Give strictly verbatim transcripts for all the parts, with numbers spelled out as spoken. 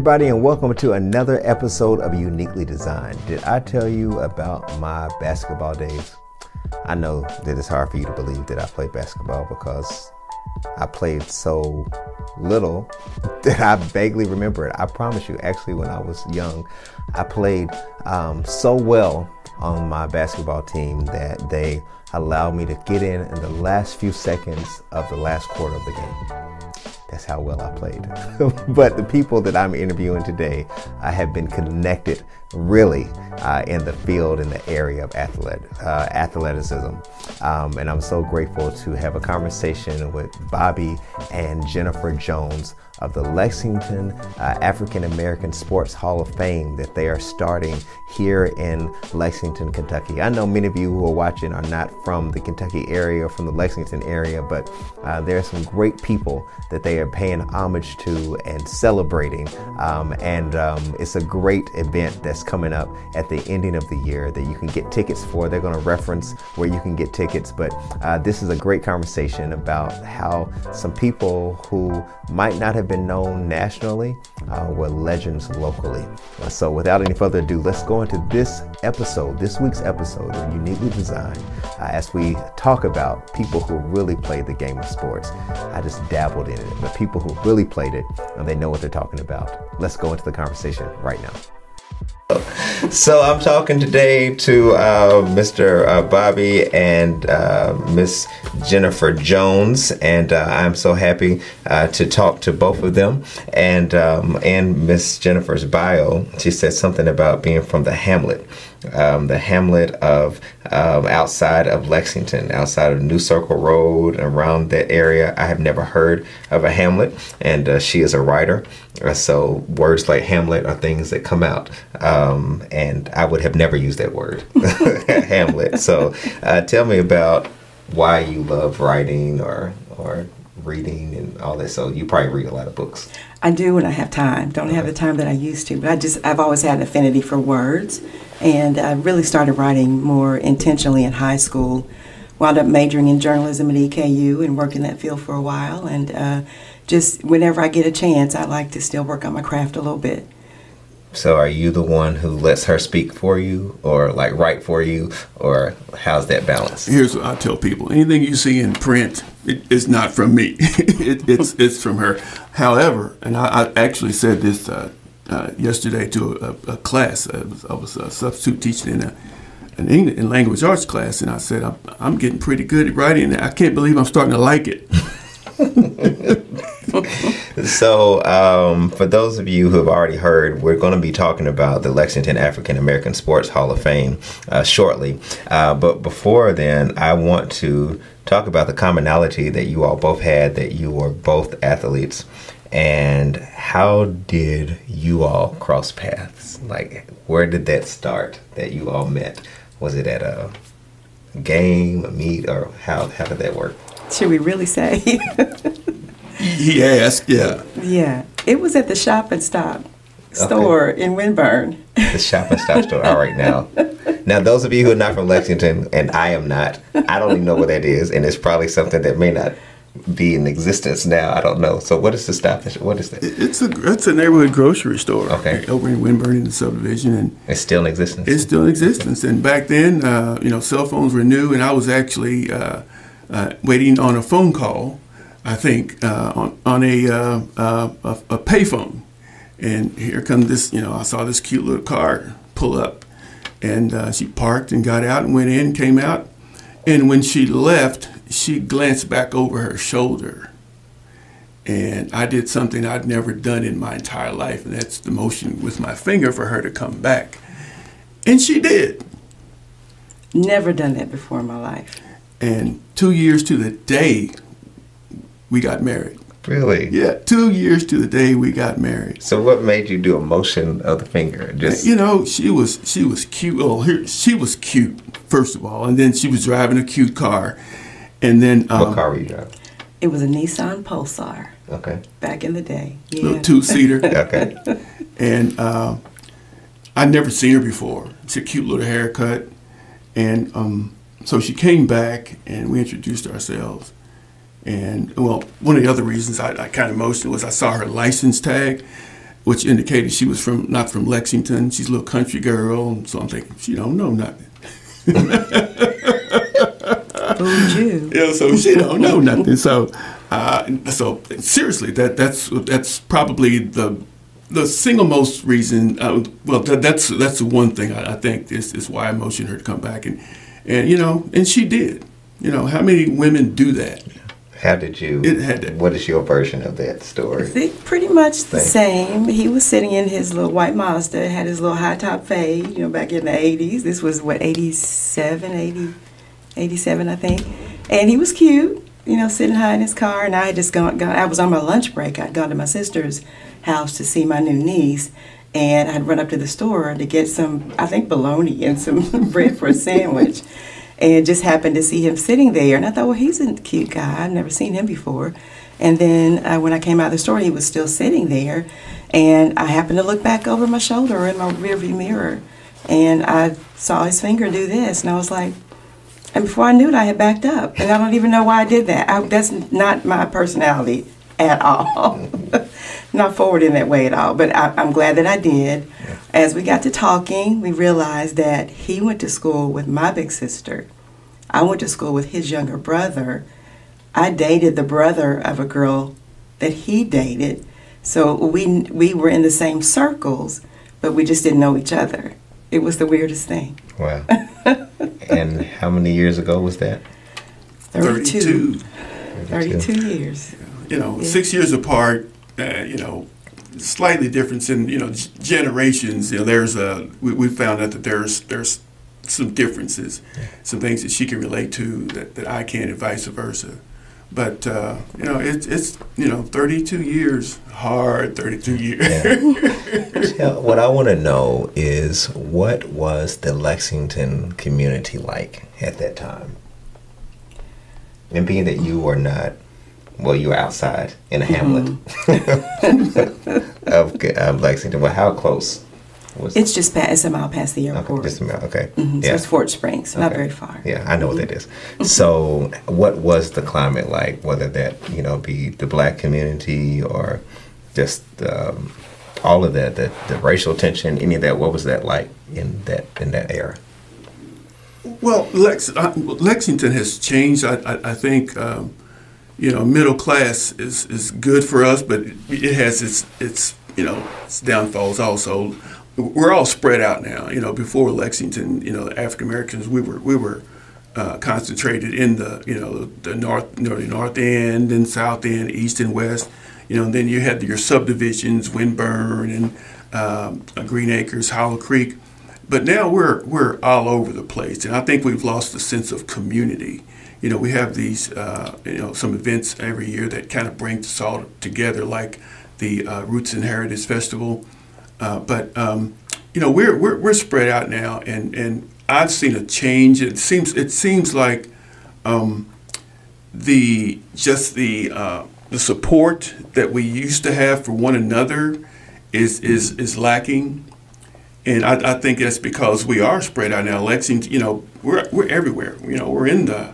everybody, and welcome to another episode of Uniquely Designed. Did I tell you about my basketball days? I know that it's hard for you to believe that I played basketball because I played so little that I vaguely remember it. I promise you, actually, when I was young, I played um, so well on my basketball team that they allowed me to get in in the last few seconds of the last quarter of the game. That's how well I played. But the people that I'm interviewing today, I have been connected really uh, in the field, in the area of athletic, uh, athleticism. Um, and I'm so grateful to have a conversation with Bobby and Jennifer Jones of the Lexington uh, African American Sports Hall of Fame that they are starting here in Lexington, Kentucky. I know many of you who are watching are not from the Kentucky area or from the Lexington area, but uh, there are some great people that they are paying homage to and celebrating. Um, and um, it's a great event that's coming up at the ending of the year that you can get tickets for. They're going to reference where you can get tickets, but uh, this is a great conversation about how some people who might not have been known nationally uh, were legends locally. So without any further ado, let's go into this episode, this week's episode of Uniquely Designed, uh, as we talk about people who really played the game of sports. I just dabbled in it, but people who really played it, and they know what they're talking about. Let's go into the conversation right now. So I'm talking today to uh, Mister Uh, Bobby and uh, Miss Jennifer Jones, and uh, I'm so happy uh, to talk to both of them. And um, in Miss Jennifer's bio, she said something about being from the Hamlet, um, the Hamlet of um, outside of Lexington, outside of New Circle Road, around that area. I have never heard of a Hamlet, and uh, she is a writer. So words like Hamlet are things that come out, um, and I would have never used that word, Hamlet. So uh, tell me about why you love writing or or reading and all that. So you probably read a lot of books. I do when I have time. Don't okay. have the time that I used to, but I just I've always had an affinity for words, and I really started writing more intentionally in high school. Wound up majoring in journalism at E K U and worked in that field for a while, and. Uh, Just whenever I get a chance, I like to still work on my craft a little bit. So are you the one who lets her speak for you or like write for you, or how's that balance? Here's what I tell people. Anything you see in print it, is not from me. it, it's it's from her. However, and I, I actually said this uh, uh, yesterday to a, a class. I was, I was a substitute teaching in a, an English, in language arts class, and I said, I'm, I'm getting pretty good at writing. I can't believe I'm starting to like it. So um, for those of you who have already heard, we're going to be talking about the Lexington African American Sports Hall of Fame uh, shortly. Uh, but before then, I want to talk about the commonality that you all both had, that you were both athletes. And how did you all cross paths? Like, where did that start that you all met? Was it at a game, a meet, or how, how did that work? Should we really say? He asked, yeah. Yeah. It was at the Shop and Stop store okay. in Winburn. The Shop and Stop store. All right, now. Now, those of you who are not from Lexington, and I am not, I don't even know what that is, and it's probably something that may not be in existence now. I don't know. So what is the Stop? What is that? It's a, it's a neighborhood grocery store okay. over in Winburn in the subdivision. And it's still in existence. It's still in existence. And back then, uh, you know, cell phones were new, and I was actually uh, uh, waiting on a phone call. I think uh, on on a, uh, uh, a a payphone, and here comes this. You know, I saw this cute little car pull up, and uh, she parked and got out and went in, came out, and when she left, she glanced back over her shoulder, and I did something I'd never done in my entire life, and that's the motion with my finger for her to come back, and she did. Never done that before in my life. And two years to the day. We got married. Really? Yeah, two years to the day we got married. So what made you do a motion of the finger? Just you know, she was she was cute. Oh, here, she was cute first of all, and then she was driving a cute car, and then um, what car were you driving? It was a Nissan Pulsar. Okay. Back in the day, yeah. Little two seater. Okay. And um, I'd never seen her before. It's a cute little haircut, and um, so she came back, and we introduced ourselves. And, well, one of the other reasons I, I kind of motioned was I saw her license tag, which indicated she was from not from Lexington. She's a little country girl, so I'm thinking, she don't know nothing. Fooled you. Yeah, so she don't know nothing. So, uh, so seriously, that that's that's probably the the single most reason. Uh, well, that, that's that's the one thing I, I think is is why I motioned her to come back, and and you know, and she did. You know, how many women do that? How did you, it had to, what is your version of that story? They pretty much the same. He was sitting in his little white Mazda, had his little high top fade, you know, back in the eighties. This was, what, eighty-seven, eighty, eighty-seven, I think. And he was cute, you know, sitting high in his car. And I had just gone, gone I was on my lunch break. I'd gone to my sister's house to see my new niece. And I'd run up to the store to get some, I think, bologna and some bread for a sandwich. And just happened to see him sitting there. And I thought, well, he's a cute guy. I've never seen him before. And then uh, when I came out of the store, he was still sitting there. And I happened to look back over my shoulder in my rearview mirror. And I saw his finger do this. And I was like, and before I knew it, I had backed up. And I don't even know why I did that. I, that's not my personality at all. Not forward in that way at all. But I, I'm glad that I did. As we got to talking, we realized that he went to school with my big sister. I went to school with his younger brother. I dated the brother of a girl that he dated. So we we were in the same circles, but we just didn't know each other. It was the weirdest thing. Wow. And how many years ago was that? thirty-two. thirty-two, thirty-two years. You know, yeah. Six years apart, uh, you know, slightly difference in, you know, generations. You know, there's a we, we found out that there's there's some differences, some things that she can relate to that, that I can't, and vice versa. But uh, you know, it's it's you know, thirty-two years hard, thirty-two years. Yeah. Yeah, what I want to know is what was the Lexington community like at that time, and being that you were not. Well, you were outside in a mm-hmm. hamlet of, of Lexington. Well, how close was it? It's just past, it's a mile past the airport. Okay, just a mile, okay. Mm-hmm. Yeah. So it's Fort Springs, okay. Not very far. Yeah, I know mm-hmm. what that is. Mm-hmm. So what was the climate like, whether that, you know, be the black community or just um, all of that, the, the racial tension, any of that, what was that like in that in that era? Well, Lex, uh, Lexington has changed, I, I, I think, um, you know, middle class is, is good for us, but it, it has its its you know its downfalls also. We're all spread out now. You know, before Lexington, you know, African Americans we were we were uh, concentrated in the you know the north north north end and south end, east and west. You know, and then you had your subdivisions, Winburn and um, Green Acres, Hollow Creek. But now we're we're all over the place, and I think we've lost the sense of community. You know, we have these, uh, you know, some events every year that kind of brings us all together, like the uh, Roots and Heritage Festival. Uh, but um, you know, we're we're we're spread out now, and, and I've seen a change. It seems it seems like um, the just the uh, the support that we used to have for one another is is is lacking. And I, I think that's because we are spread out now. Lexington, you know, we're we're everywhere. You know, we're in the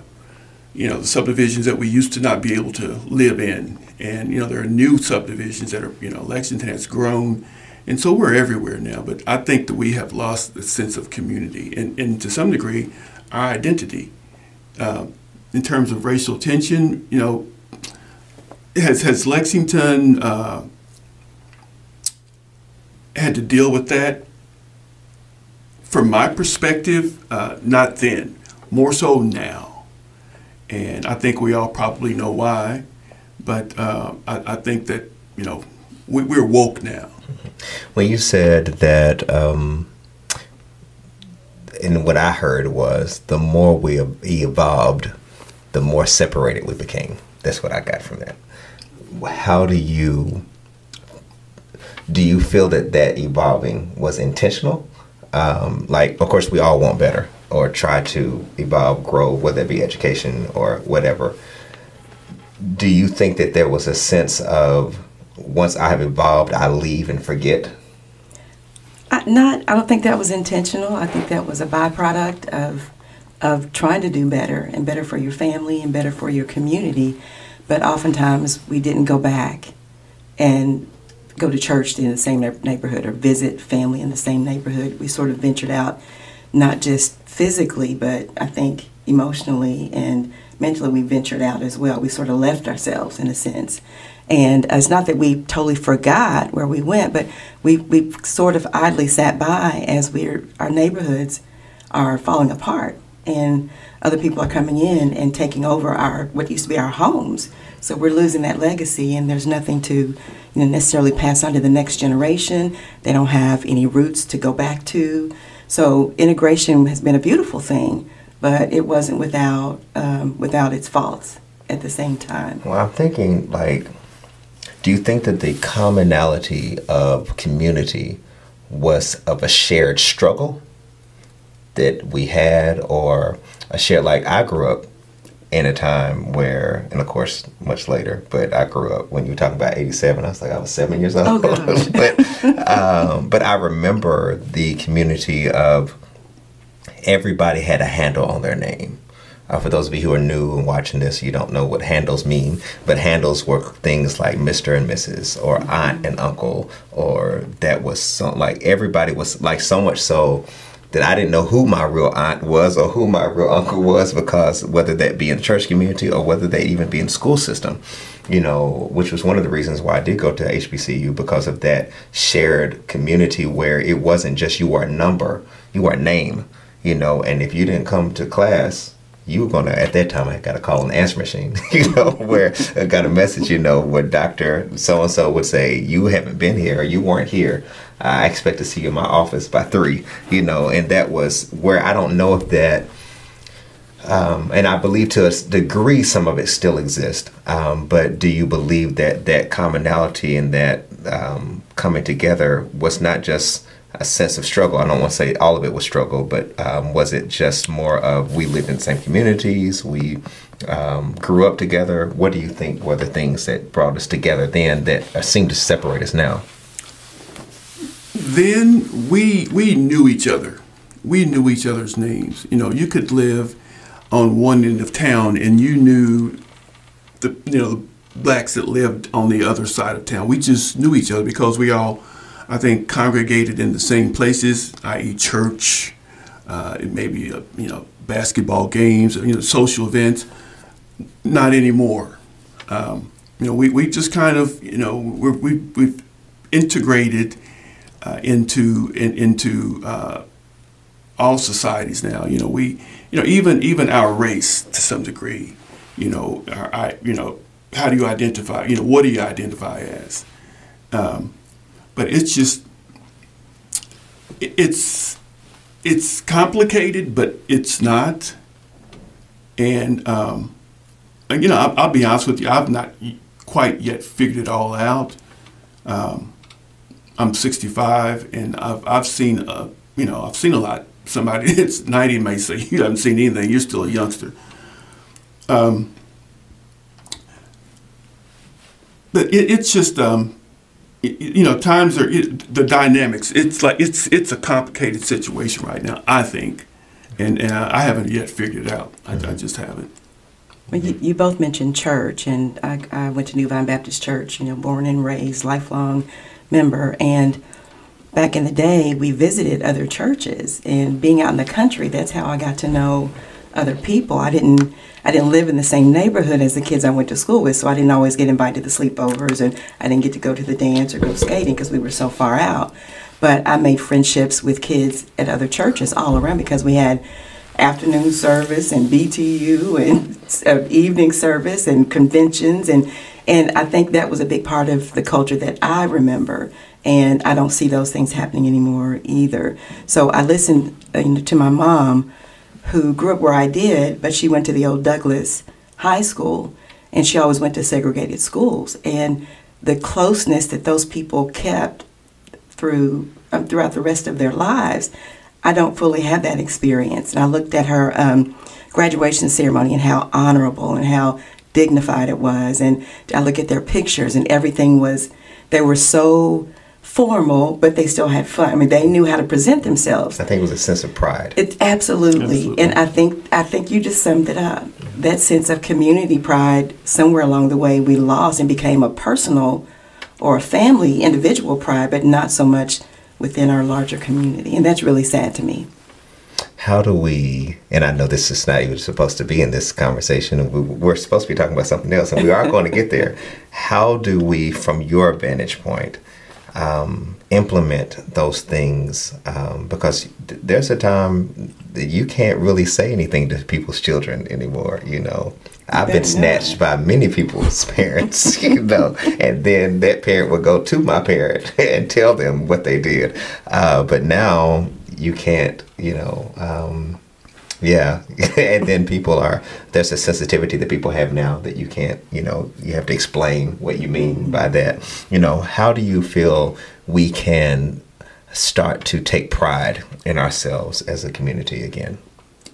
you know, the subdivisions that we used to not be able to live in. And, you know, there are new subdivisions that are, you know, Lexington has grown. And so we're everywhere now. But I think that we have lost the sense of community and, and to some degree, our identity. Uh, in terms of racial tension, you know, has, has Lexington uh, had to deal with that? From my perspective, uh, not then. More so now. And I think we all probably know why, but uh, I, I think that, you know, we, we're woke now. Well, you said that, um, and what I heard was the more we evolved, the more separated we became. That's what I got from that. How do you, do you feel that that evolving was intentional? Um, like, of course, we all want better. Or try to evolve, grow, whether it be education or whatever. Do you think that there was a sense of once I have evolved, I leave and forget? I, not, I don't think that was intentional. I think that was a byproduct of of trying to do better and better for your family and better for your community. But oftentimes we didn't go back and go to church in the same neighborhood or visit family in the same neighborhood. We sort of ventured out, not just physically, but I think emotionally and mentally we ventured out as well. We sort of left ourselves in a sense. And it's not that we totally forgot where we went, but we, we sort of idly sat by as we're, our neighborhoods are falling apart and other people are coming in and taking over our what used to be our homes. So we're losing that legacy, and there's nothing to you know, necessarily pass on to the next generation. They don't have any roots to go back to. So integration has been a beautiful thing, but it wasn't without um, without its faults at the same time. Well, I'm thinking like, do you think that the commonality of community was of a shared struggle that we had, or a shared, like I grew up in a time where, and of course much later, but I grew up when you were talking about eighty-seven, I was like, I was seven years old. Oh, but, um, but I remember the community of everybody had a handle on their name. Uh, for those of you who are new and watching this, you don't know what handles mean, but handles were things like Mister and Missus or aunt and uncle, or that was so, like everybody was like so much so that I didn't know who my real aunt was or who my real uncle was, because whether that be in the church community or whether they even be in the school system, you know, which was one of the reasons why I did go to H B C U, because of that shared community where it wasn't just you are a number, you are a name, you know, and if you didn't come to class, you were gonna, at that time I got to call an answer machine, you know, where I got a message, you know, where Doctor so-and-so would say, you haven't been here, or you weren't here. I expect to see you in my office by three, you know, and that was where I don't know if that, um, and I believe to a degree some of it still exists, um, but do you believe that that commonality and that um, coming together was not just a sense of struggle? I don't want to say all of it was struggle, but um, was it just more of we lived in the same communities, we um, grew up together? What do you think were the things that brought us together then that seem to separate us now? Then we we knew each other. We knew each other's names. You know, you could live on one end of town and you knew the you know the blacks that lived on the other side of town. We just knew each other because we all, I think, congregated in the same places, that is church, uh, maybe a, you know basketball games, you know social events. Not anymore. Um, you know, we, we just kind of you know we're, we we've integrated uh, into in, into uh, all societies now. You know we you know even even our race to some degree. You know our, I you know how do you identify? You know what do you identify as? Um, But it's just, it's it's complicated, but it's not. And, um, and you know, I'll, I'll be honest with you, I've not quite yet figured it all out. Um, I'm sixty-five, and I've I've seen a, you know I've seen a lot. Somebody that's ninety may say you haven't seen anything. You're still a youngster. Um, but it, it's just. Um, You know, times are the dynamics. It's like it's it's a complicated situation right now, I think, and, and I haven't yet figured it out. I, I just haven't. Well, you, you both mentioned church, and I, I went to New Vine Baptist Church. You know, born and raised, lifelong member. And back in the day, we visited other churches, and being out in the country, that's how I got to know other people. I didn't. I didn't live in the same neighborhood as the kids I went to school with, so I didn't always get invited to sleepovers, and I didn't get to go to the dance or go skating because we were so far out. But I made friendships with kids at other churches all around because we had afternoon service and B T U and uh, evening service and conventions, and, and I think that was a big part of the culture that I remember, and I don't see those things happening anymore either. So I listened uh, to my mom, who grew up where I did, but she went to the old Douglas High School, and she always went to segregated schools. And the closeness that those people kept through um, throughout the rest of their lives, I don't fully have that experience. And I looked at her um, graduation ceremony and how honorable and how dignified it was. And I look at their pictures, and everything was, they were so formal, but they still had fun. I mean, they knew how to present themselves. I think it was a sense of pride. It, absolutely. absolutely. And I think I think you just summed it up. Mm-hmm. That sense of community pride, somewhere along the way, we lost and became a personal or a family, individual pride, but not so much within our larger community. And that's really sad to me. How do we, and I know this is not even supposed to be in this conversation, we're supposed to be talking about something else, and we are going to get there. How do we, from your vantage point, um, implement those things? Um, because there's a time that you can't really say anything to people's children anymore, you know. I've been snatched by many people's parents, you know, and then that parent would go to my parent and tell them what they did. Uh, but now you can't, you know, um, yeah. And then people are, there's a sensitivity that people have now that you can't, you know, you have to explain what you mean by that. You know, how do you feel we can start to take pride in ourselves as a community again,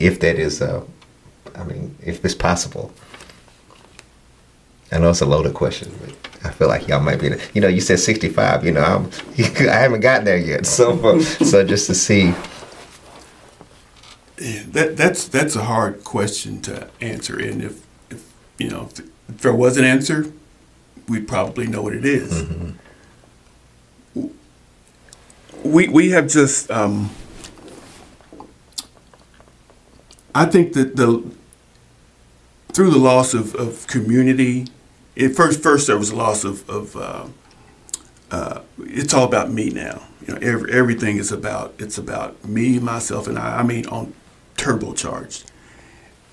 if that is a, I mean, if it's possible? I know it's a loaded question, but I feel like y'all might be, you know, you said sixty-five, you know, I'm, I haven't gotten there yet. So, so just to see. Yeah, that, that's, that's a hard question to answer. And if, if you know, if, if there was an answer, we'd probably know what it is. Mm-hmm. We, we have just, um, I think that the through the loss of, of community, it first first there was a loss of, of uh, uh, it's all about me now. You know, every, everything is about it's about me, myself, and I. I mean, on turbocharged.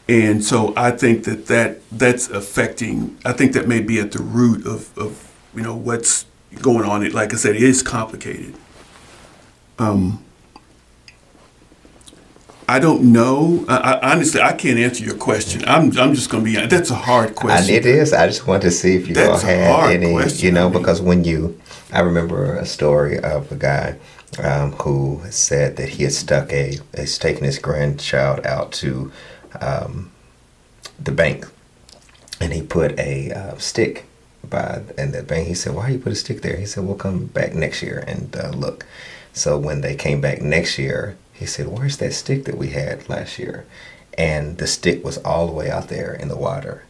And so I think that, that that's affecting. I think that may be at the root of, of you know what's going on. It like I said, it is complicated. Um. I don't know. I, I, honestly, I can't answer your question. I'm I'm just going to be. That's a hard question. It is. I just wanted to see if you all had any, question, you know, I mean. Because when you, I remember a story of a guy um, who said that he had stuck a, he's taken his grandchild out to um, the bank, and he put a uh, stick by in the bank. He said, "Why you put a stick there?" He said, "We'll come back next year and uh, look." So when they came back next year, he said, "Where's that stick that we had last year?" And the stick was all the way out there in the water.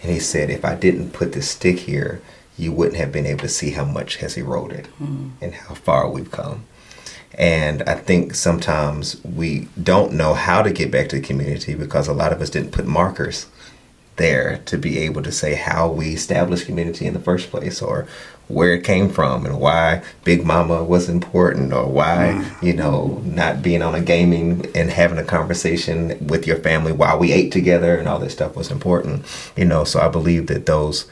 And he said, "If I didn't put this stick here, you wouldn't have been able to see how much has eroded mm. and how far we've come." And I think sometimes we don't know how to get back to the community because a lot of us didn't put markers there to be able to say how we established community in the first place, or where it came from, and why Big Mama was important, or why, you know, not being on a gaming and having a conversation with your family while we ate together and all this stuff was important, you know. So I believe that those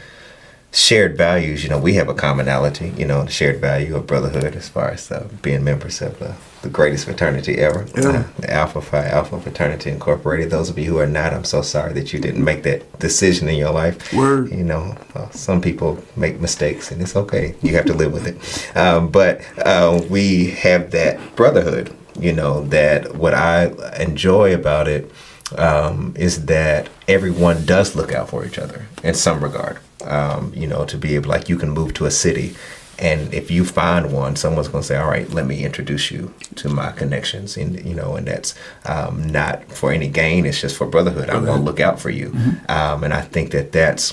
shared values, you know, we have a commonality, you know, the shared value of brotherhood as far as uh, being members of the, the greatest fraternity ever, yeah. uh, the Alpha Phi Alpha Fraternity Incorporated. Those of you who are not, I'm so sorry that you didn't make that decision in your life. Word. You know, uh, some people make mistakes, and it's okay. You have to live with it. Um, but uh, we have that brotherhood, you know, that what I enjoy about it um, is that everyone does look out for each other in some regard. Um, you know, to be able, like, you can move to a city, and if you find one, someone's going to say, "All right, let me introduce you to my connections." And, you know, and that's um, not for any gain. It's just for brotherhood. I'm going to look out for you. Mm-hmm. Um, and I think that that's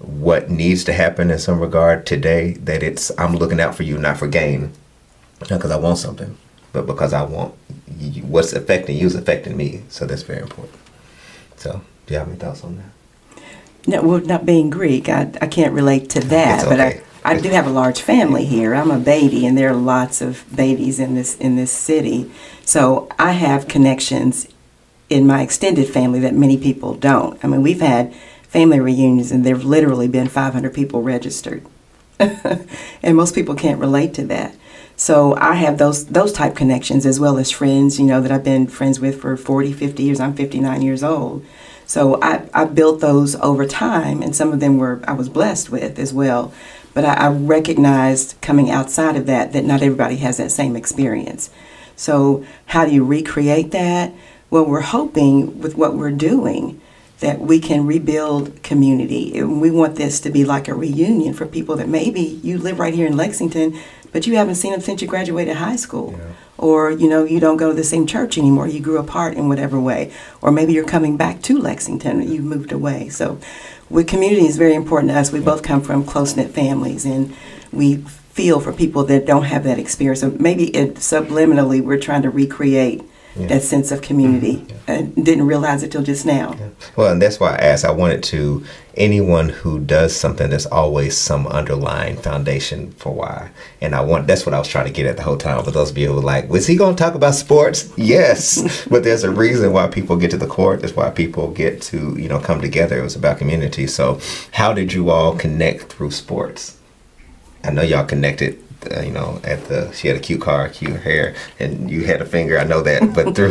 what needs to happen in some regard today, that it's, I'm looking out for you, not for gain, not because I want something, but because I want you, what's affecting you is affecting me. So that's very important. So do you have any thoughts on that? No, well, not being Greek, I, I can't relate to that, okay. But I, I do have a large family here. I'm a baby, and there are lots of babies in this in this city. So I have connections in my extended family that many people don't. I mean, we've had family reunions, and there have literally been five hundred people registered. And most people can't relate to that. So I have those those type connections, as well as friends, you know, that I've been friends with for forty, fifty years. I'm fifty-nine years old. So I, I built those over time, and some of them were I was blessed with as well. But I, I recognized coming outside of that that not everybody has that same experience. So how do you recreate that? Well, we're hoping with what we're doing that we can rebuild community. And we want this to be like a reunion for people that maybe you live right here in Lexington, but you haven't seen them since you graduated high school. Yeah. Or, you know, you don't go to the same church anymore. You grew apart in whatever way. Or maybe you're coming back to Lexington. You moved away. So with community is very important to us. We both come from close-knit families. And we feel for people that don't have that experience. So maybe it, subliminally we're trying to recreate yeah. that sense of community. Yeah. I didn't realize it till just now. Yeah. Well, and that's why I asked. I wanted to, anyone who does something, there's always some underlying foundation for why. And I want, that's what I was trying to get at the whole time. For those of you who are like, was he going to talk about sports? Yes. But there's a reason why people get to the court. That's why people get to, you know, come together. It was about community. So how did you all connect through sports? I know y'all connected, uh, you know, at the, she had a cute car, cute hair, and you had a finger, I know that, but through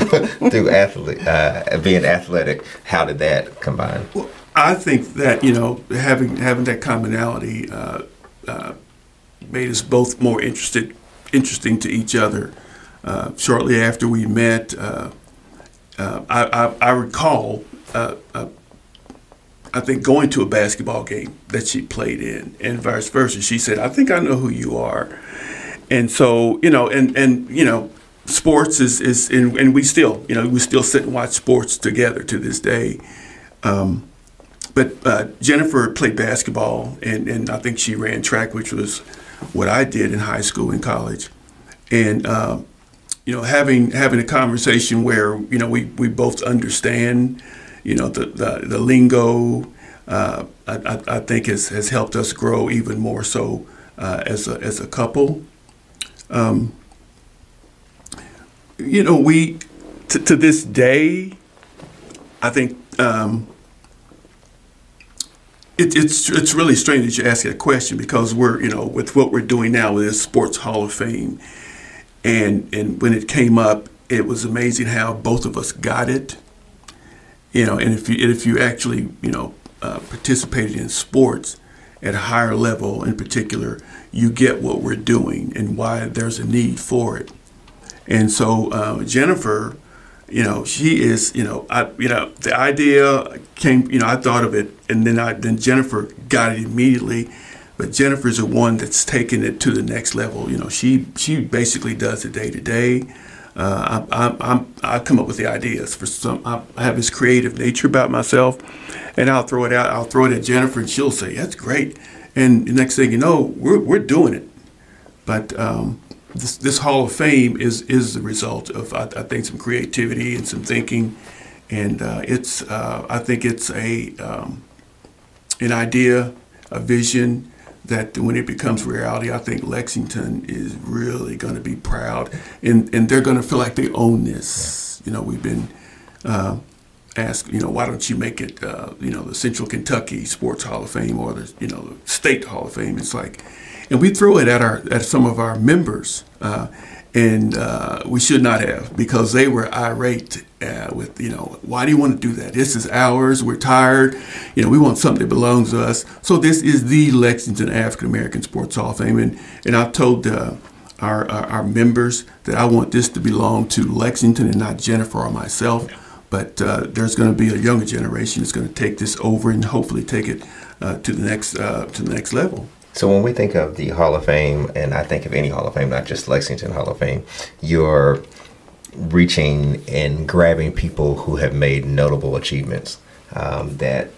through athlete, uh, being athletic, how did that combine? Well, I think that, you know, having having that commonality uh, uh, made us both more interested, interesting to each other. Uh, shortly after we met, uh, uh, I, I, I recall, uh, uh, I think, going to a basketball game that she played in, and vice versa. She said, I think I know who you are. And so, you know, and, and you know, sports is, is and, and we still, you know, we still sit and watch sports together to this day. Um, but uh, Jennifer played basketball, and, and I think she ran track, which was what I did in high school and college. And, uh, you know, having having a conversation where, you know, we, we both understand, you know, the the, the lingo, uh, I, I think has, has helped us grow even more so uh, as a as a couple. Um, you know, we t- to this day, I think um, it, it's it's really strange that you ask that question, because we're, you know, with what we're doing now with this Sports Hall of Fame, and and when it came up, it was amazing how both of us got it. You know, and if you if you actually, you know, uh, participated in sports at a higher level in particular, you get what we're doing and why there's a need for it. And so uh, Jennifer, you know, she is, you know, I, you know, the idea came, you know, I thought of it, and then I then Jennifer got it immediately. But Jennifer's the one that's taken it to the next level. You know, she she basically does it day to day. Uh, I, I, I'm, I come up with the ideas for some. I, I have this creative nature about myself, and I'll throw it out. I'll throw it at Jennifer, and she'll say, "That's great." And the next thing you know, we're we're doing it. But um, this this Hall of Fame is is the result of I, I think some creativity and some thinking, and uh, it's uh, I think it's a um, an idea, a vision, that when it becomes reality, I think Lexington is really going to be proud, and, and they're going to feel like they own this. You know, we've been uh, asked, you know, why don't you make it, uh, you know, the Central Kentucky Sports Hall of Fame, or the, you know, the State Hall of Fame? It's like, and we threw it at our at some of our members, uh, and uh, we should not have, because they were irate uh, with, you know, why do you want to do that? This is ours. We're tired. You know, we want something that belongs to us. So this is the Lexington African American Sports Hall of Fame. And, and I told uh, our, our our members that I want this to belong to Lexington and not Jennifer or myself. But uh, there's going to be a younger generation that's going to take this over and hopefully take it uh, to the next uh, to the next level. So when we think of the Hall of Fame, and I think of any Hall of Fame, not just Lexington Hall of Fame, you're reaching and grabbing people who have made notable achievements um, that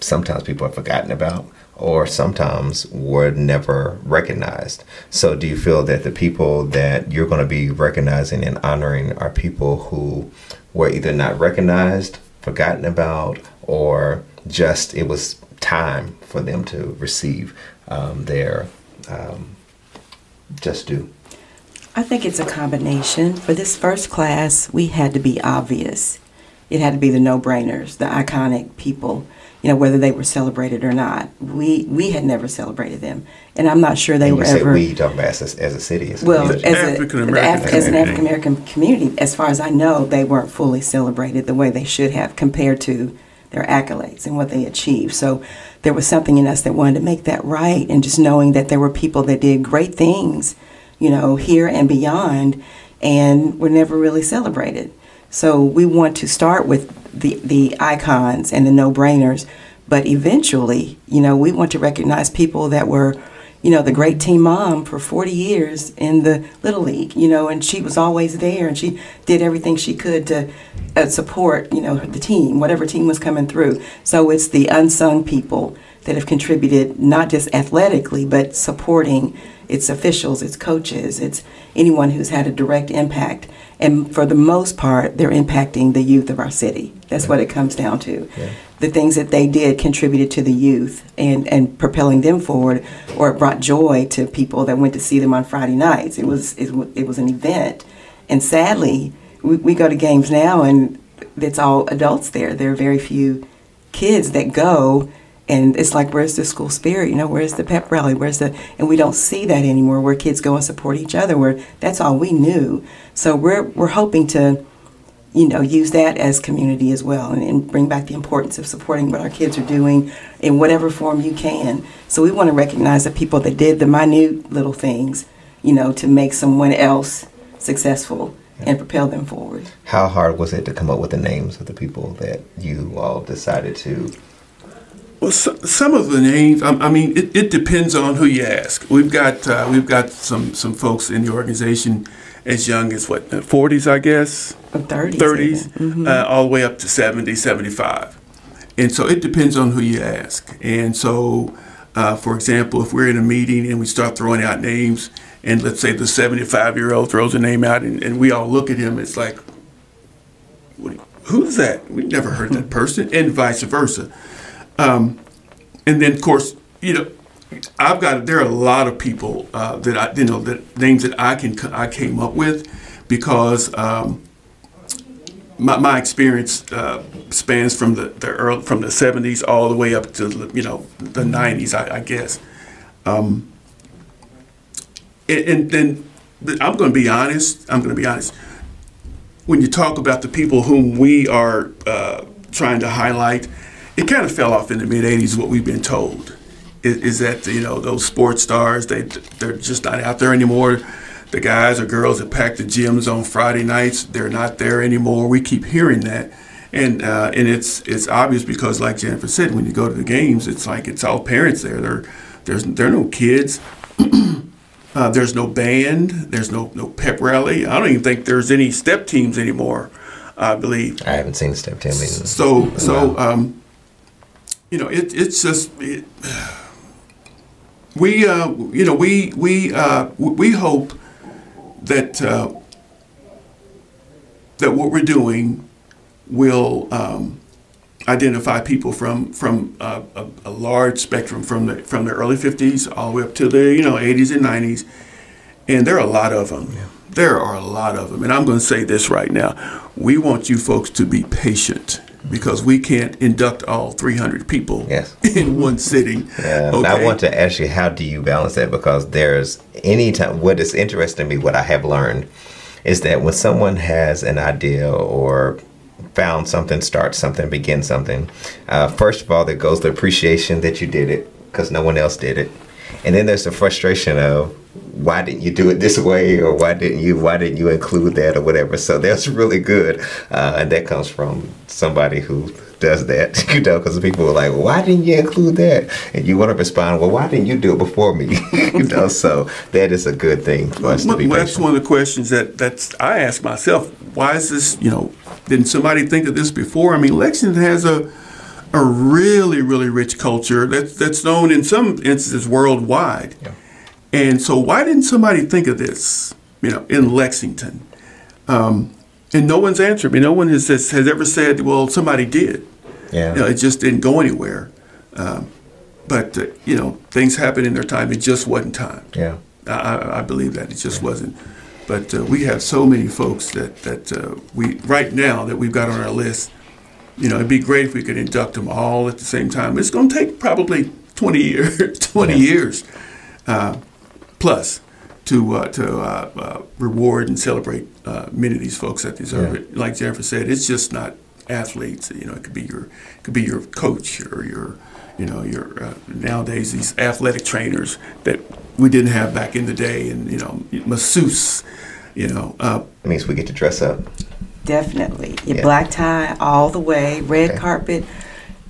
sometimes people have forgotten about, or sometimes were never recognized. So do you feel that the people that you're going to be recognizing and honoring are people who were either not recognized, forgotten about, or just it was time for them to receive Um, their um, just due? I think it's a combination. For this first class, we had to be obvious. It had to be the no-brainers, the iconic people, you know, whether they were celebrated or not. We we had never celebrated them, and I'm not sure they and were you ever. You say we, talking about as a, as a city, as well, as, as, a, the Af- as an African American community. As far as I know, they weren't fully celebrated the way they should have compared to their accolades and what they achieved. So there was something in us that wanted to make that right, and just knowing that there were people that did great things, you know, here and beyond, and were never really celebrated. So we want to start with the, the icons and the no-brainers, but eventually, you know, we want to recognize people that were, you know, the great team mom for forty years in the Little League, you know, and she was always there, and she did everything she could to uh, support, you know, the team, whatever team was coming through. So it's the unsung people that have contributed not just athletically, but supporting its officials, its coaches, its anyone who's had a direct impact. And for the most part, they're impacting the youth of our city. That's yeah. what it comes down to. Yeah. The things that they did contributed to the youth and, and propelling them forward, or it brought joy to people that went to see them on Friday nights. It was it, it was an event. And sadly, we, we go to games now, and it's all adults there. There are very few kids that go. And it's like, where's the school spirit? You know, where's the pep rally? Where's the, and we don't see that anymore, where kids go and support each other, where that's all we knew. So we're we're hoping to, you know, use that as community as well, and, and bring back the importance of supporting what our kids are doing in whatever form you can. So we want to recognize the people that did the minute little things, you know, to make someone else successful and propel them forward. How hard was it to come up with the names of the people that you all decided to? Well, so, some of the names, I, I mean, it, it depends on who you ask. We've got uh, we've got some, some folks in the organization as young as, what, forties, I guess? thirties. thirties, mm-hmm. uh, all the way up to seventy, seventy-five. And so it depends on who you ask. And so, uh, for example, if we're in a meeting and we start throwing out names, and let's say the seventy-five-year-old throws a name out, and, and we all look at him, it's like, what, who's that? We've never heard that person, and vice versa. Um, and then, of course, you know, I've got there are a lot of people uh, that I, you know, that names that I can I came up with because um, my my experience uh, spans from the, the early, from the seventies all the way up to, you know, the nineties, I, I guess. Um, and, and then I'm going to be honest. I'm going to be honest. When you talk about the people whom we are uh, trying to highlight. It kind of fell off in the mid-eighties, what we've been told, is, is that, you know, those sports stars, they, they're just not out there anymore. The guys or girls that pack the gyms on Friday nights, they're not there anymore. We keep hearing that. And uh, and it's it's obvious because, like Jennifer said, when you go to the games, it's like it's all parents there. There, there's, there are no kids. uh, there's no band. There's no, no pep rally. I don't even think there's any step teams anymore, I believe. I haven't seen a step team either. So, so um You know, it, it's just it, we. Uh, you know, we we uh, we hope that uh, that what we're doing will um, identify people from from uh, a, a large spectrum from the from the early fifties all the way up to the you know eighties and nineties, and there are a lot of them. Yeah. There are a lot of them, and I'm going to say this right now: we want you folks to be patient. Because we can't induct all three hundred people yes. in one sitting. Yeah, okay. And I want to ask you, how do you balance that? Because there's any time, what is interesting to me, what I have learned, is that when someone has an idea or found something, start something, begin something, uh, first of all, there goes the appreciation that you did it because no one else did it. And then there's the frustration of, why didn't you do it this way, or why didn't you why didn't you include that, or whatever. So that's really good, uh, and that comes from somebody who does that, you know, because people are like, why didn't you include that? And you want to respond, well, why didn't you do it before me? You know, so that is a good thing for us well, to be well, that's one of the questions that that's I ask myself. Why is this, you know, didn't somebody think of this before? I mean, Lexington has a a really, really rich culture that's, that's known in some instances worldwide. Yeah. And so why didn't somebody think of this, you know, in Lexington? Um, and no one's answered me. No one has has ever said, well, somebody did. Yeah. You know, it just didn't go anywhere. Um, but, uh, you know, things happen in their time. It just wasn't time. Yeah. I, I believe that. It just yeah. wasn't. But uh, we have so many folks that, that uh, we, right now, that we've got on our list. You know, it'd be great if we could induct them all at the same time. It's going to take probably twenty years, twenty yeah. years uh, plus to uh, to uh, uh, reward and celebrate uh, many of these folks that deserve yeah. it. Like Jennifer said, it's just not athletes. You know, it could be your it could be your coach or your you know your uh, nowadays these athletic trainers that we didn't have back in the day, and you know masseuse. You know, uh, it means we get to dress up. Definitely. Your yeah. black tie all the way, red okay. carpet.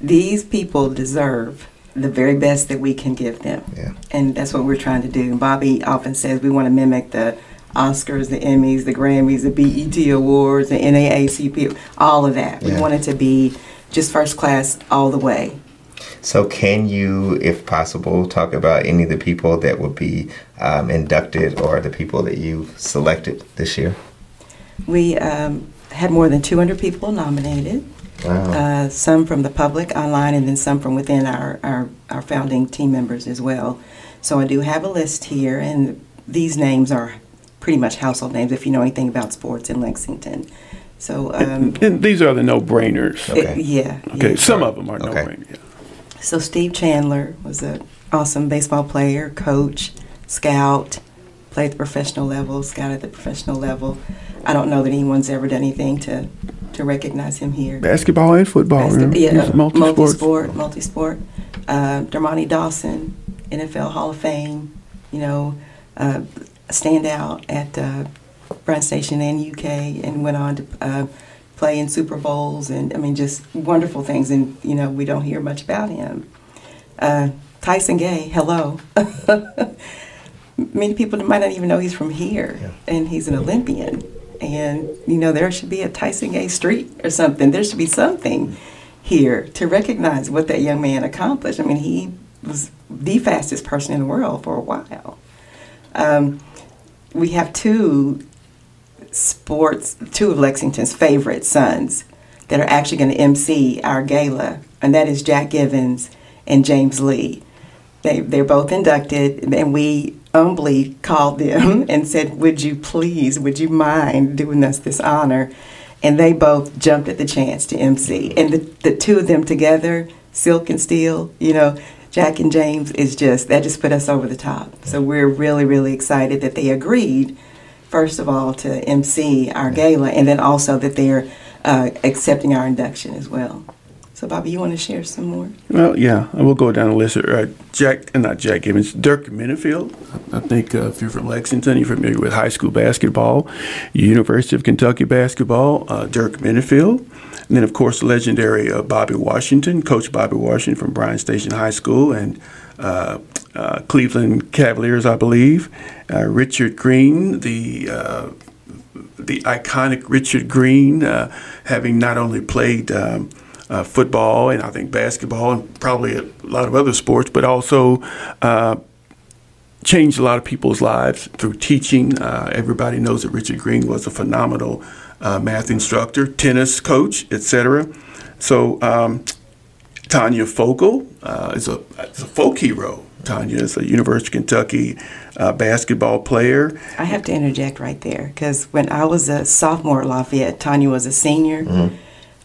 These people deserve the very best that we can give them. Yeah. And that's what we're trying to do. Bobby often says we want to mimic the Oscars, the Emmys, the Grammys, the B E T Awards, the N double A C P, all of that. Yeah. We want it to be just first class all the way. So can you, if possible, talk about any of the people that will be um, inducted or the people that you selected this year? We um, had more than two hundred people nominated. Wow. Uh, some from the public online, and then some from within our, our, our founding team members as well. So I do have a list here, and these names are pretty much household names if you know anything about sports in Lexington. So um, and, and these are the no-brainers. Okay. It, yeah. Okay. Yeah. Some of them are okay. no-brainers. Yeah. So Steve Chandler was an awesome baseball player, coach, scout, played at the professional level, scouted at the professional level. I don't know that anyone's ever done anything to to recognize him here. Basketball and football. Basket, yeah, multi-sport. Multi-sport. Uh, Dermontti Dawson, N F L Hall of Fame, you know, uh, standout at uh, Bryan Station and U K, and went on to uh, play in Super Bowls, and I mean, just wonderful things, and, you know, we don't hear much about him. Uh, Tyson Gay, hello. Many people might not even know he's from here, yeah. and he's an Olympian. And, you know, there should be a Tyson Gay Street or something. There should be something here to recognize what that young man accomplished. I mean, he was the fastest person in the world for a while. Um, we have two sports, two of Lexington's favorite sons that are actually going to emcee our gala, and that is Jack Givens and James Lee. They, they're both inducted, and we humbly called them and said, would you please, would you mind doing us this honor? And they both jumped at the chance to emcee. And the, the two of them together, Silk and Steel, you know, Jack and James, is just, that just put us over the top. So we're really, really excited that they agreed, first of all, to emcee our gala, and then also that they're uh, accepting our induction as well. So, Bobby, you want to share some more? Well, yeah, I will go down the list. Uh, Jack, not Jack Givens, Dirk Minifield. I think uh, if you're from Lexington, you're familiar with high school basketball, University of Kentucky basketball, uh, Dirk Minifield. And then, of course, legendary uh, Bobby Washington, Coach Bobby Washington from Bryan Station High School and uh, uh, Cleveland Cavaliers, I believe. Uh, Richard Green, the uh, the iconic Richard Green, uh, having not only played um, Uh, football and I think basketball and probably a lot of other sports, but also uh, changed a lot of people's lives through teaching. Uh, everybody knows that Richard Green was a phenomenal uh, math instructor, tennis coach, et cetera. So um, Tanya Fogle uh, is, a, is a folk hero. Tanya is a University of Kentucky uh, basketball player. I have to interject right there because when I was a sophomore at Lafayette, Tanya was a senior. Mm-hmm.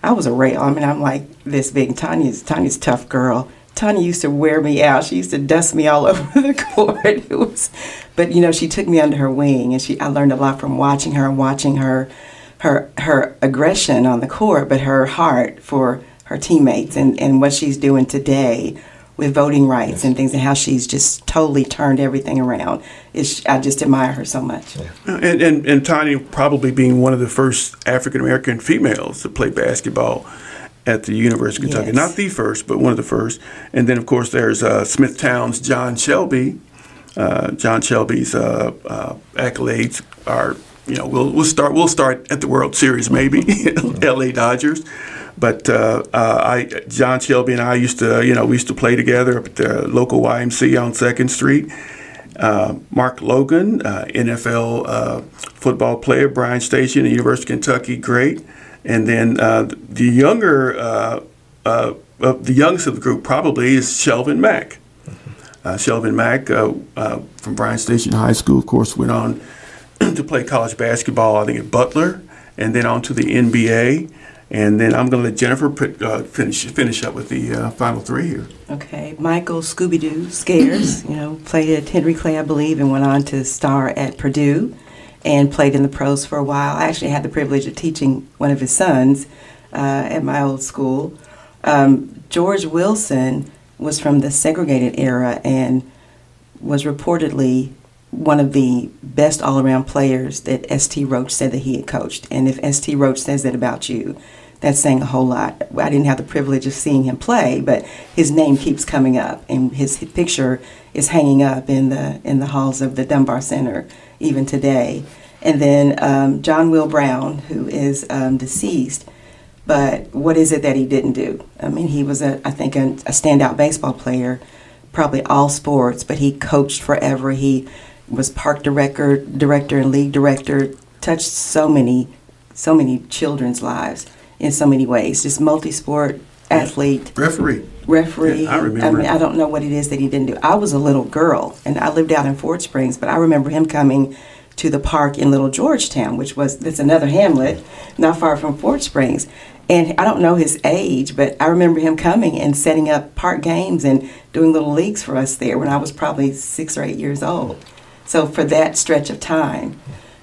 I was a rail. I mean, I'm like this big. Tanya's Tanya's a tough girl. Tanya used to wear me out. She used to dust me all over the court. It was, but you know, she took me under her wing, and she I learned a lot from watching her and watching her, her her aggression on the court, but her heart for her teammates and and what she's doing today with voting rights yes. and things, and how she's just totally turned everything around. It's, I just admire her so much. Yeah. And, and and Tanya probably being one of the first African American females to play basketball at the University of Kentucky. Yes. Not the first, but one of the first. And then, of course, there's uh, Smithtown's John Shelby. Uh, John Shelby's uh, uh, accolades are, you know, we'll we'll start we'll start at the World Series maybe, mm-hmm. L A Dodgers. But uh, uh, I, John Shelby and I used to, you know, we used to play together at the local Y M C A on Second Street. Uh, Mark Logan, uh, N F L uh, football player, Bryan Station, University of Kentucky, great. And then uh, the younger, uh, uh, uh, the youngest of the group probably is Shelvin Mack. Uh, Shelvin Mack uh, uh, from Bryan Station High School, of course, went on to play college basketball, I think, at Butler, and then on to the N B A. And then I'm going to let Jennifer put, uh, finish finish up with the uh, final three here. Okay. Michael Scooby-Doo Scares, you know, played at Henry Clay, I believe, and went on to star at Purdue and played in the pros for a while. I actually had the privilege of teaching one of his sons uh, at my old school. Um, George Wilson was from the segregated era and was reportedly one of the best all-around players that S T Roach said that he had coached. And if S T Roach says that about you, that's saying a whole lot. I didn't have the privilege of seeing him play, but his name keeps coming up, and his picture is hanging up in the in the halls of the Dunbar Center even today. And then um, John Will Brown, who is um, deceased, But what is it that he didn't do? I mean, he was, a, I think, a, a standout baseball player, probably all sports, but he coached forever. He was park director, director and league director, touched so many, so many children's lives in so many ways. Just multi-sport athlete. Referee. Referee. Yeah, I remember. I mean, I don't know what it is that he didn't do. I was a little girl, and I lived out in Fort Springs, but I remember him coming to the park in Little Georgetown, which was, that's another hamlet, not far from Fort Springs. And I don't know his age, but I remember him coming and setting up park games and doing little leagues for us there when I was probably six or eight years old. So for that stretch of time,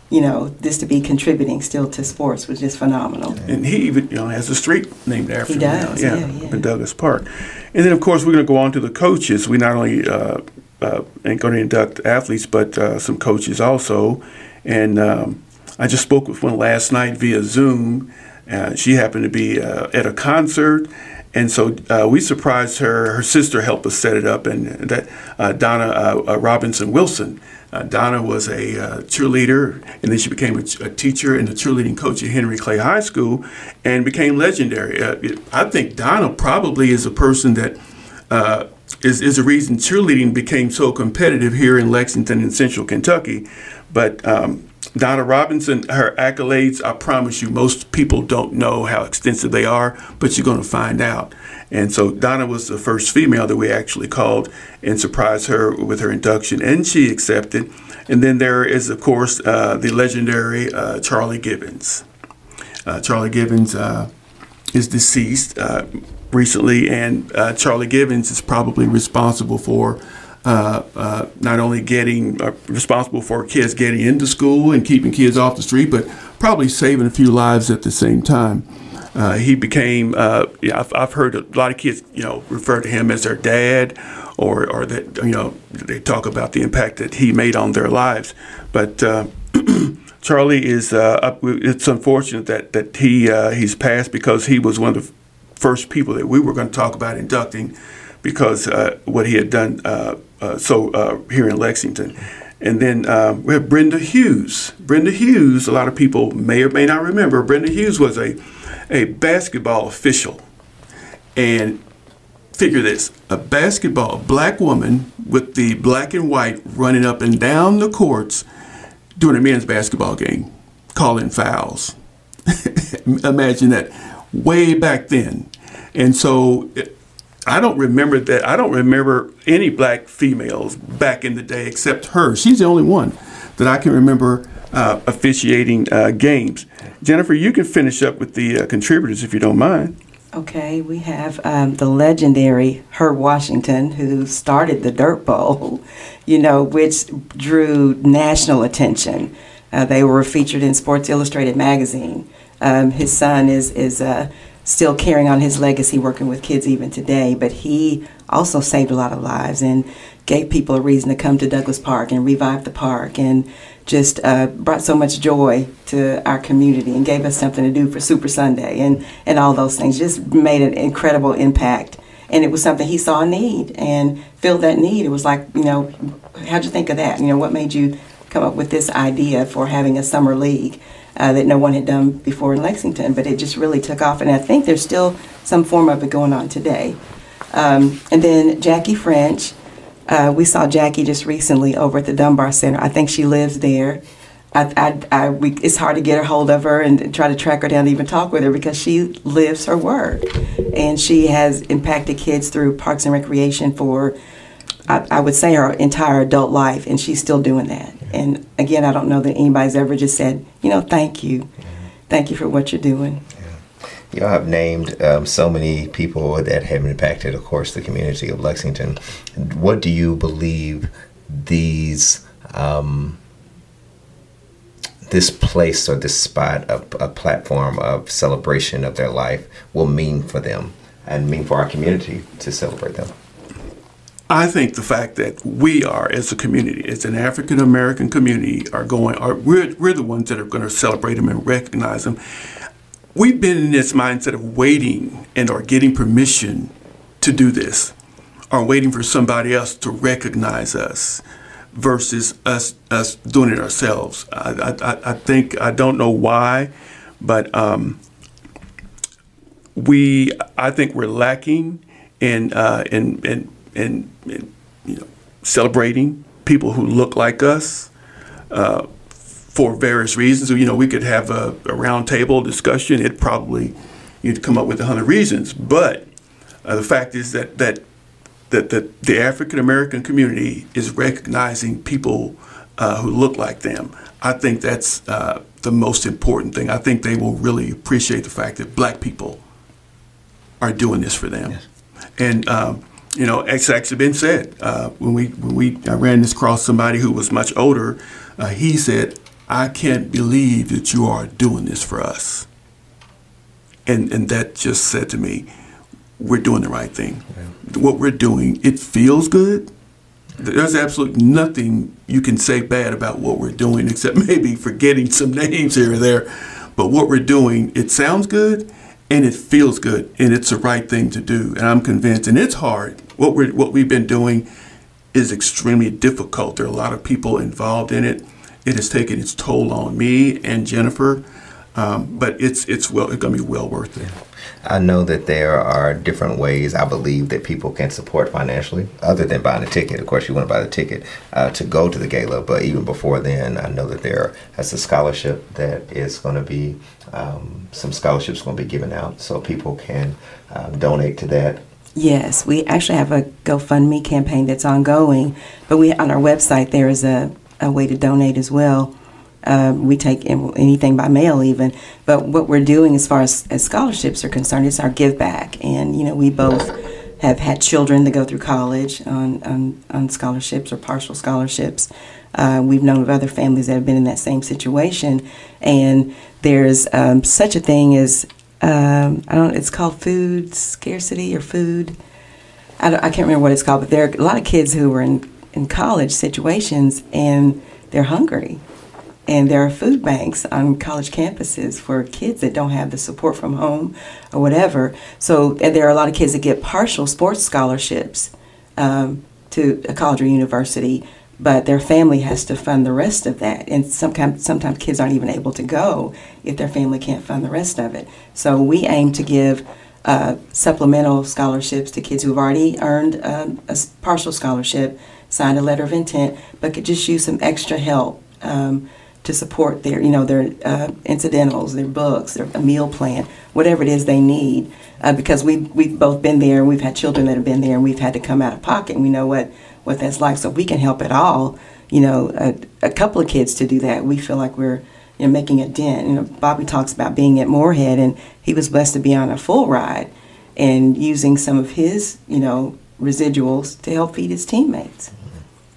you know, this to be contributing still to sports was just phenomenal. And he even, you know, has a street named after him. He does, now. Yeah, yeah, yeah. In Douglas Park. And then, of course, we're going to go on to the coaches. We not only uh, uh, ain't going to induct athletes, but uh, some coaches also. And um, I just spoke with one last night via Zoom. Uh, she happened to be uh, at a concert, and so uh, we surprised her. Her sister helped us set it up, and that uh, Donna uh, Robinson Wilson. Uh, Donna was a uh, cheerleader, and then she became a, ch- a teacher and a cheerleading coach at Henry Clay High School, and became legendary. Uh, it, I think Donna probably is a person that uh, is is a reason cheerleading became so competitive here in Lexington and Central Kentucky, but. Um, Donna Robinson, her accolades, I promise you, most people don't know how extensive they are, but you're going to find out. And so Donna was the first female that we actually called and surprised her with her induction, and she accepted. And then there is, of course, uh, the legendary uh, Charlie Givens. Uh, Charlie Givens uh, is deceased uh, recently, and uh, Charlie Givens is probably responsible for Uh, uh, not only getting uh, responsible for kids getting into school and keeping kids off the street, but probably saving a few lives at the same time. Uh, he became, uh, yeah, I've, I've heard a lot of kids, you know, refer to him as their dad, or, or that, you know, they talk about the impact that he made on their lives. But uh, Charlie is, uh, it's unfortunate that, that he uh, he's passed, because he was one of the first people that we were going to talk about inducting, because uh, what he had done uh, uh, so uh, here in Lexington. And then um, we have Brenda Hughes. Brenda Hughes, a lot of people may or may not remember, Brenda Hughes was a, a basketball official. And figure this, a basketball, black woman with the black and white running up and down the courts during a men's basketball game, calling fouls. Imagine that, way back then. And so, it, I don't remember that. I don't remember any black females back in the day except her. She's the only one that I can remember uh, officiating uh, games. Jennifer, you can finish up with the uh, contributors if you don't mind. Okay, we have um, the legendary Herb Washington, who started the Dirt Bowl, you know, which drew national attention. Uh, they were featured in Sports Illustrated magazine. Um, his son is is a uh, still carrying on his legacy, working with kids even today, but he also saved a lot of lives and gave people a reason to come to Douglas Park and revive the park, and just uh, brought so much joy to our community and gave us something to do for Super Sunday and, and all those things. Just made an incredible impact, and it was something he saw a need and filled that need. It was like, you know, how'd you think of that? You know, what made you come up with this idea for having a summer league? Uh, that no one had done before in Lexington, but it just really took off, and I think there's still some form of it going on today. Um, and then Jackie French, uh, we saw Jackie just recently over at the Dunbar Center. I think she lives there. I, I, I, we, it's hard to get a hold of her and try to track her down to even talk with her, because she lives her word, and she has impacted kids through Parks and Recreation for, I, I would say, her entire adult life, and she's still doing that. And again, I don't know that anybody's ever just said, you know, thank you. Thank you for what you're doing. Yeah. Y'all have named um, so many people that have impacted, of course, the community of Lexington. What do you believe these, um, this place or this spot, a, a platform of celebration of their life, will mean for them and mean for our community to celebrate them? I think the fact that we are, as a community, as an African American community, are going, are we're we're the ones that are going to celebrate them and recognize them. We've been in this mindset of waiting and or getting permission to do this, or waiting for somebody else to recognize us, versus us us doing it ourselves. I I, I think I don't know why, but um, we I think we're lacking in uh, in, in in in you know celebrating people who look like us uh, for various reasons. You know, we could have a, a round table discussion. It probably you'd come up with a hundred reasons, but uh, the fact is that that that that the African American community is recognizing people uh, who look like them. I think that's uh, the most important thing. I think they will really appreciate the fact that black people are doing this for them. Yes. And, um, you know, it's actually been said, uh, when we, when we, I ran this across somebody who was much older, uh, he said, I can't believe that you are doing this for us. And, and that just said to me, we're doing the right thing. Yeah. What we're doing, it feels good. There's absolutely nothing you can say bad about what we're doing, except maybe forgetting some names here or there. But what we're doing, it sounds good, and it feels good, and it's the right thing to do. And I'm convinced, and it's hard. What we're what we've been doing is extremely difficult. There are a lot of people involved in it. It has taken its toll on me and Jennifer, um, but it's it's well it's gonna be well worth it. I know that there are different ways, I believe, that people can support financially, other than buying a ticket. Of course, you want to buy the ticket uh, to go to the gala, but even before then, I know that there is a scholarship that is going to be, um, some scholarships going to be given out, so people can uh, donate to that. Yes, we actually have a GoFundMe campaign that's ongoing, but we on our website there is a, a way to donate as well. Uh, we take anything by mail even, but what we're doing as far as, as scholarships are concerned is our give back. And, you know, we both have had children that go through college on, on, on scholarships or partial scholarships. Uh, we've known of other families that have been in that same situation. And there's um, such a thing as, um, I don't know, it's called food scarcity or food. I, don't, I can't remember what it's called, but there are a lot of kids who were in, in college situations and they're hungry. And there are food banks on college campuses for kids that don't have the support from home or whatever. So and there are a lot of kids that get partial sports scholarships um, to a college or university, but their family has to fund the rest of that. And sometimes, sometimes kids aren't even able to go if their family can't fund the rest of it. So we aim to give uh, supplemental scholarships to kids who've already earned um, a partial scholarship, signed a letter of intent, but could just use some extra help. Um, to support their, you know, their uh, incidentals, their books, their a meal plan, whatever it is they need. Uh, because we've, we've both been there, we've had children that have been there, and we've had to come out of pocket, and we know what, what that's like. So if we can help at all, you know, a, a couple of kids to do that, we feel like we're, you know, making a dent. You know, Bobby talks about being at Moorhead, and he was blessed to be on a full ride and using some of his, you know, residuals to help feed his teammates.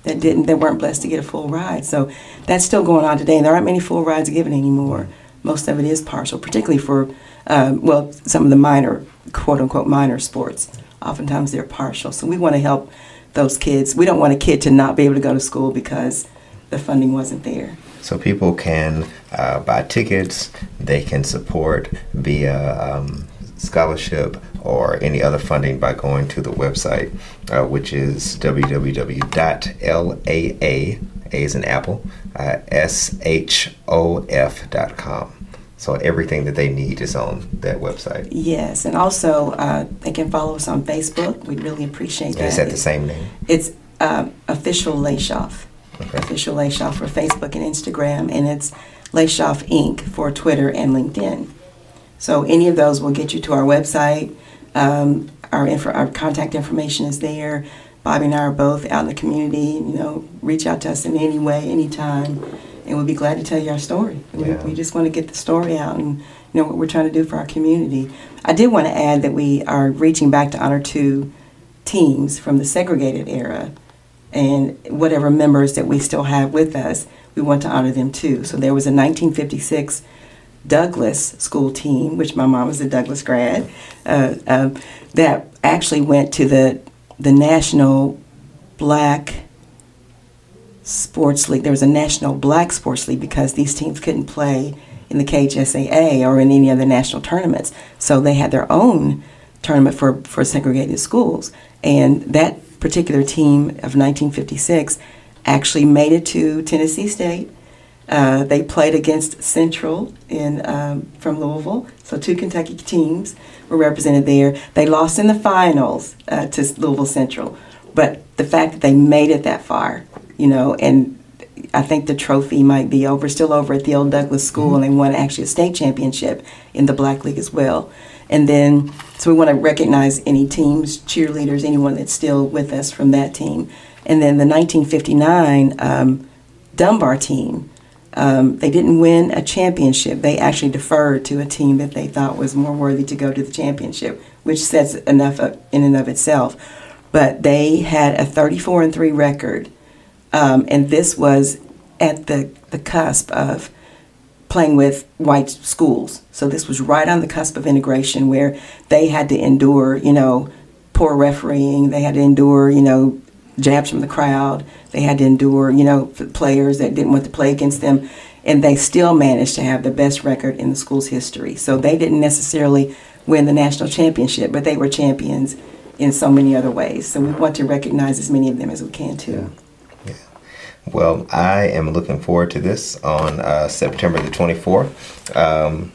That didn't, that weren't blessed to get a full ride. So that's still going on today. And there aren't many full rides given anymore. Most of it is partial, particularly for, um, well, some of the minor, quote unquote, minor sports. Oftentimes they're partial. So we want to help those kids. We don't want a kid to not be able to go to school because the funding wasn't there. So people can uh, buy tickets. They can support via um, scholarship or any other funding by going to the website, uh, which is w w w dot l a a, A as in Apple, uh, S H O F dot com. So everything that they need is on that website. Yes, and also uh, they can follow us on Facebook. We'd really appreciate that. Is that the same name? It's um, Official Layshoff. Okay. Official Layshoff for Facebook and Instagram, and it's Layshoff Incorporated for Twitter and LinkedIn. So any of those will get you to our website. Um, our, inf- our contact information is there. Bobby and I are both out in the community. You know, reach out to us in any way, anytime, and we'll be glad to tell you our story. Yeah. We, we just want to get the story out and, you know, what we're trying to do for our community. I did want to add that we are reaching back to honor two teams from the segregated era, and whatever members that we still have with us, we want to honor them too. So there was a nineteen fifty-six Douglas school team, which my mom was a Douglas grad, uh, uh, that actually went to the the National Black Sports League. There was a National Black Sports League because these teams couldn't play in the K H S A A or in any other national tournaments. So they had their own tournament for, for segregated schools. And that particular team of nineteen fifty-six actually made it to Tennessee State, Uh, they played against Central in um, from Louisville, so two Kentucky teams were represented there. They lost in the finals uh, to Louisville Central, but the fact that they made it that far, you know, and I think the trophy might be over, still over at the old Douglas School, mm-hmm. and they won actually a state championship in the Black League as well. And then, so we want to recognize any teams, cheerleaders, anyone that's still with us from that team. And then the nineteen fifty-nine um, Dunbar team, um, they didn't win a championship. They actually deferred to a team that they thought was more worthy to go to the championship, which says enough in and of itself. But they had a thirty-four and three record, um, and this was at the, the cusp of playing with white schools. So this was right on the cusp of integration where they had to endure, you know, poor refereeing. They had to endure, you know, jabs from the crowd. They had to endure, you know, players that didn't want to play against them. And they still managed to have the best record in the school's history. So they didn't necessarily win the national championship, but they were champions in so many other ways. So we want to recognize as many of them as we can, too. Yeah. Well, I am looking forward to this on uh, September the twenty-fourth. Um,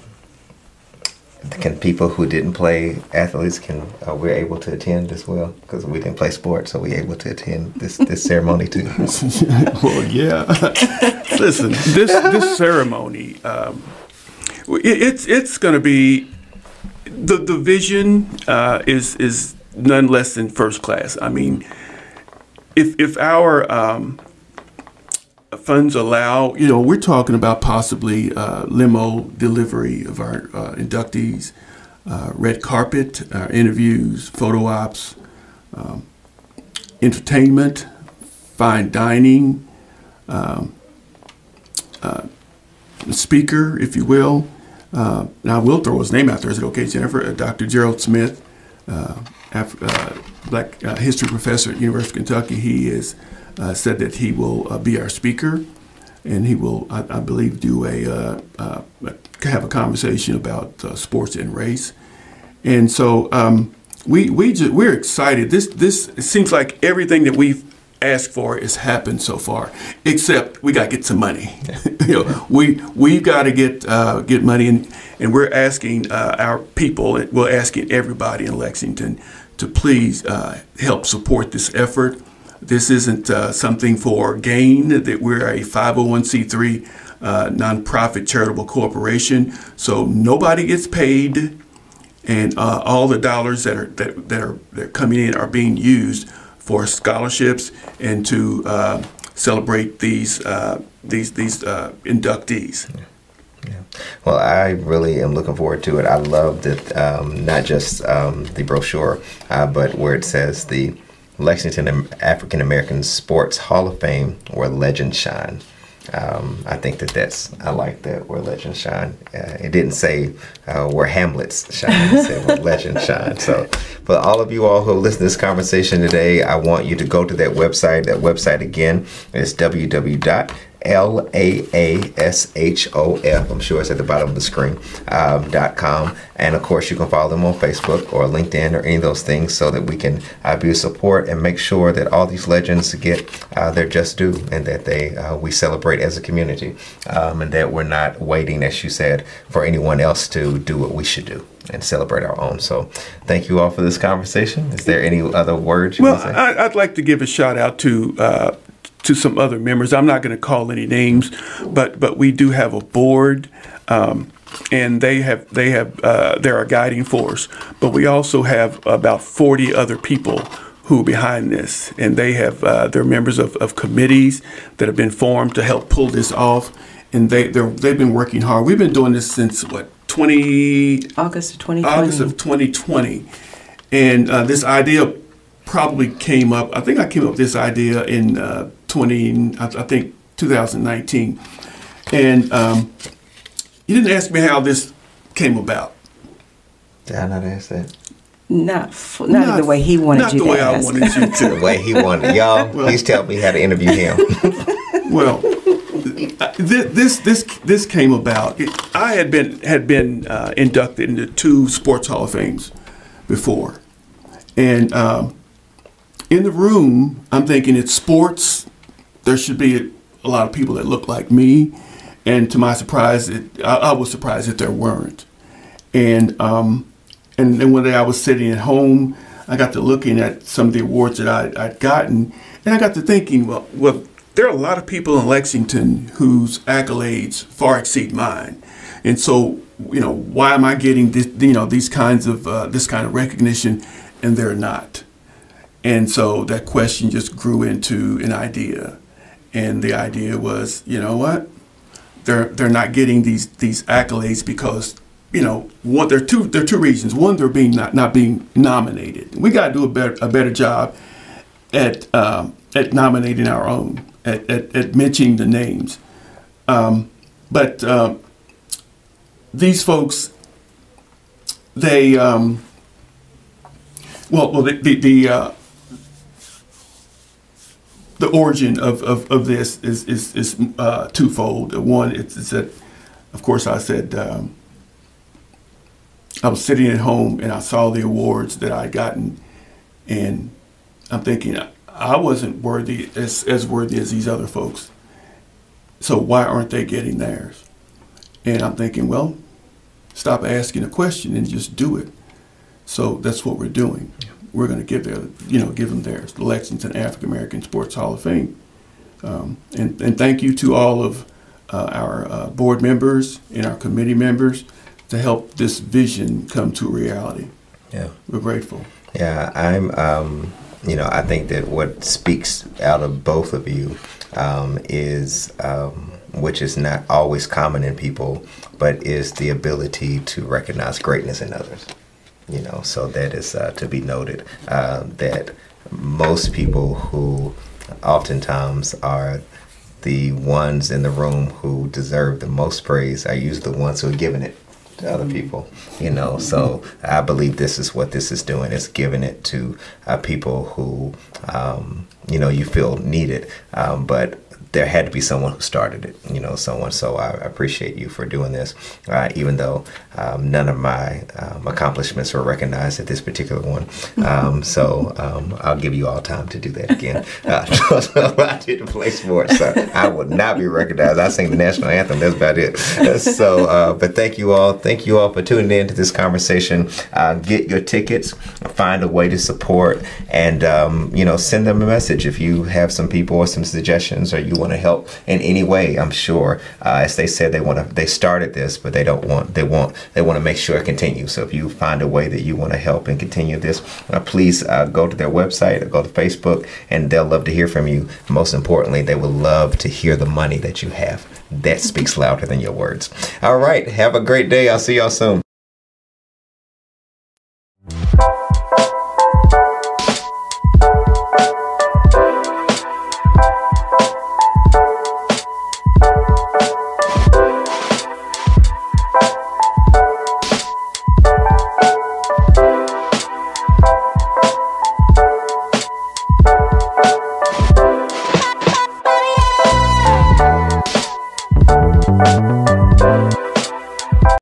can people who didn't play athletes can uh, we're able to attend as well, because we didn't play sports, so we're able to attend this this ceremony too. Well, yeah. Listen, this this ceremony, um, it, it's it's going to be the the vision uh, is is none less than first class. I mean, if if our um, funds allow, you know, we're talking about possibly uh, limo delivery of our uh, inductees, uh, red carpet, uh, interviews, photo ops, um, entertainment, fine dining, um, uh, speaker, if you will. Uh, now, I will throw his name out there. Is it okay, Jennifer? Uh, Doctor Gerald Smith, uh, Af- uh, Black uh, history professor at University of Kentucky. He is Uh, said that he will uh, be our speaker, and he will, I, I believe, do a uh, uh, have a conversation about uh, sports and race. And so um, we we ju- we're excited. This this it seems like everything that we've asked for has happened so far, except we got to get some money. you know, we we've got to get uh, get money, and and we're asking uh, our people. We're asking everybody in Lexington to please uh, help support this effort. This isn't uh, something for gain, that we're a five oh one c three uh, nonprofit charitable corporation, so nobody gets paid, and uh, all the dollars that are that, that are that are coming in are being used for scholarships and to uh, celebrate these uh, these these uh, inductees. Yeah. Yeah. Well, I really am looking forward to it. I love that um, not just um, the brochure, uh, but where it says the Lexington African American Sports Hall of Fame, where legends shine. Um, I think that that's, I like that, where legends shine. Uh, it didn't say uh, where Hamlets shine, it said where legends shine. So for all of you all who listen to this conversation today, I want you to go to that website. That website again is w w w dot L A A S H O F, I'm sure it's at the bottom of the screen, um, dot com. And of course, you can follow them on Facebook or LinkedIn or any of those things, so that we can uh, be a support and make sure that all these legends get uh, their just due, and that they uh, we celebrate as a community, um, and that we're not waiting, as you said, for anyone else to do what we should do and celebrate our own. So thank you all for this conversation. Is there any other words you well, want to say? Well, I'd like to give a shout out to uh, to some other members. I'm not going to call any names, but but we do have a board, um, and they have they have uh, they're a guiding force. But we also have about forty other people who are behind this, and they have uh, they're members of, of committees that have been formed to help pull this off, and they they're, they've been working hard. We've been doing this since what twenty August of twenty twenty. August of twenty twenty, and uh, this idea probably came up. I think I came up with this idea in. Uh, Twenty, I think, two thousand nineteen, and um, you didn't ask me how this came about. Did I not ask that? Not, f- not, not the way he wanted not you to. Not the way ask. I wanted you to. The way he wanted y'all. Well, please tell me how to interview him. Well, th- this this this came about. It, I had been had been uh, inducted into two sports hall of fames before, and um, in the room, I'm thinking it's sports. There should be a lot of people that look like me. And to my surprise, it, I, I was surprised that there weren't. And, um, and then one day I was sitting at home, I got to looking at some of the awards that I, I'd gotten, and I got to thinking, well, well, there are a lot of people in Lexington whose accolades far exceed mine. And so, you know, why am I getting this, you know, these kinds of, uh, this kind of recognition, and they're not? And so that question just grew into an idea. And the idea was, you know what? They're they're not getting these these accolades because, you know, one, there are two there are two reasons. One, they're being not, not being nominated. We got to do a better a better job at um, at nominating our own, at at, at mentioning the names. Um, but uh, these folks, they um, well well the the, the uh, The origin of, of, of this is is, is uh, twofold. One, it's, it's that, of course, I said um, I was sitting at home and I saw the awards that I had gotten, and I'm thinking I wasn't worthy as as worthy as these other folks. So why aren't they getting theirs? And I'm thinking, well, stop asking a question and just do it. So that's what we're doing. Yeah. We're going to give their, you know, give them theirs, the Lexington African American Sports Hall of Fame. Um, and, and thank you to all of uh, our uh, board members and our committee members to help this vision come to reality. Yeah, we're grateful. Yeah, I'm, um, you know, I think that what speaks out of both of you um, is, um, which is not always common in people, but is the ability to recognize greatness in others. You know, so that is uh, to be noted uh, that most people who oftentimes are the ones in the room who deserve the most praise are usually the ones who are giving it to other people, you know. So I believe this is what this is doing. It's giving it to uh, people who, um, you know, you feel needed, um, but there had to be someone who started it, you know, someone. So I appreciate you for doing this, uh, even though um, none of my um, accomplishments were recognized at this particular one. Um, so um, I'll give you all time to do that again. Uh, I didn't play sports, so I will not be recognized. I sing the national anthem. That's about it. So, uh, but thank you all. Thank you all for tuning in to this conversation. Uh, get your tickets, find a way to support, and, um, you know, send them a message if you have some people or some suggestions or you want to help in any way. I'm sure uh, as they said, they want to they started this, but they don't want they want they want to make sure it continues. So if you find a way that you want to help and continue this, uh, please uh, go to their website or go to Facebook, and they'll love to hear from you. Most importantly, they will love to hear the money that you have. That speaks louder than your words. All right, have a great day. I'll see y'all soon.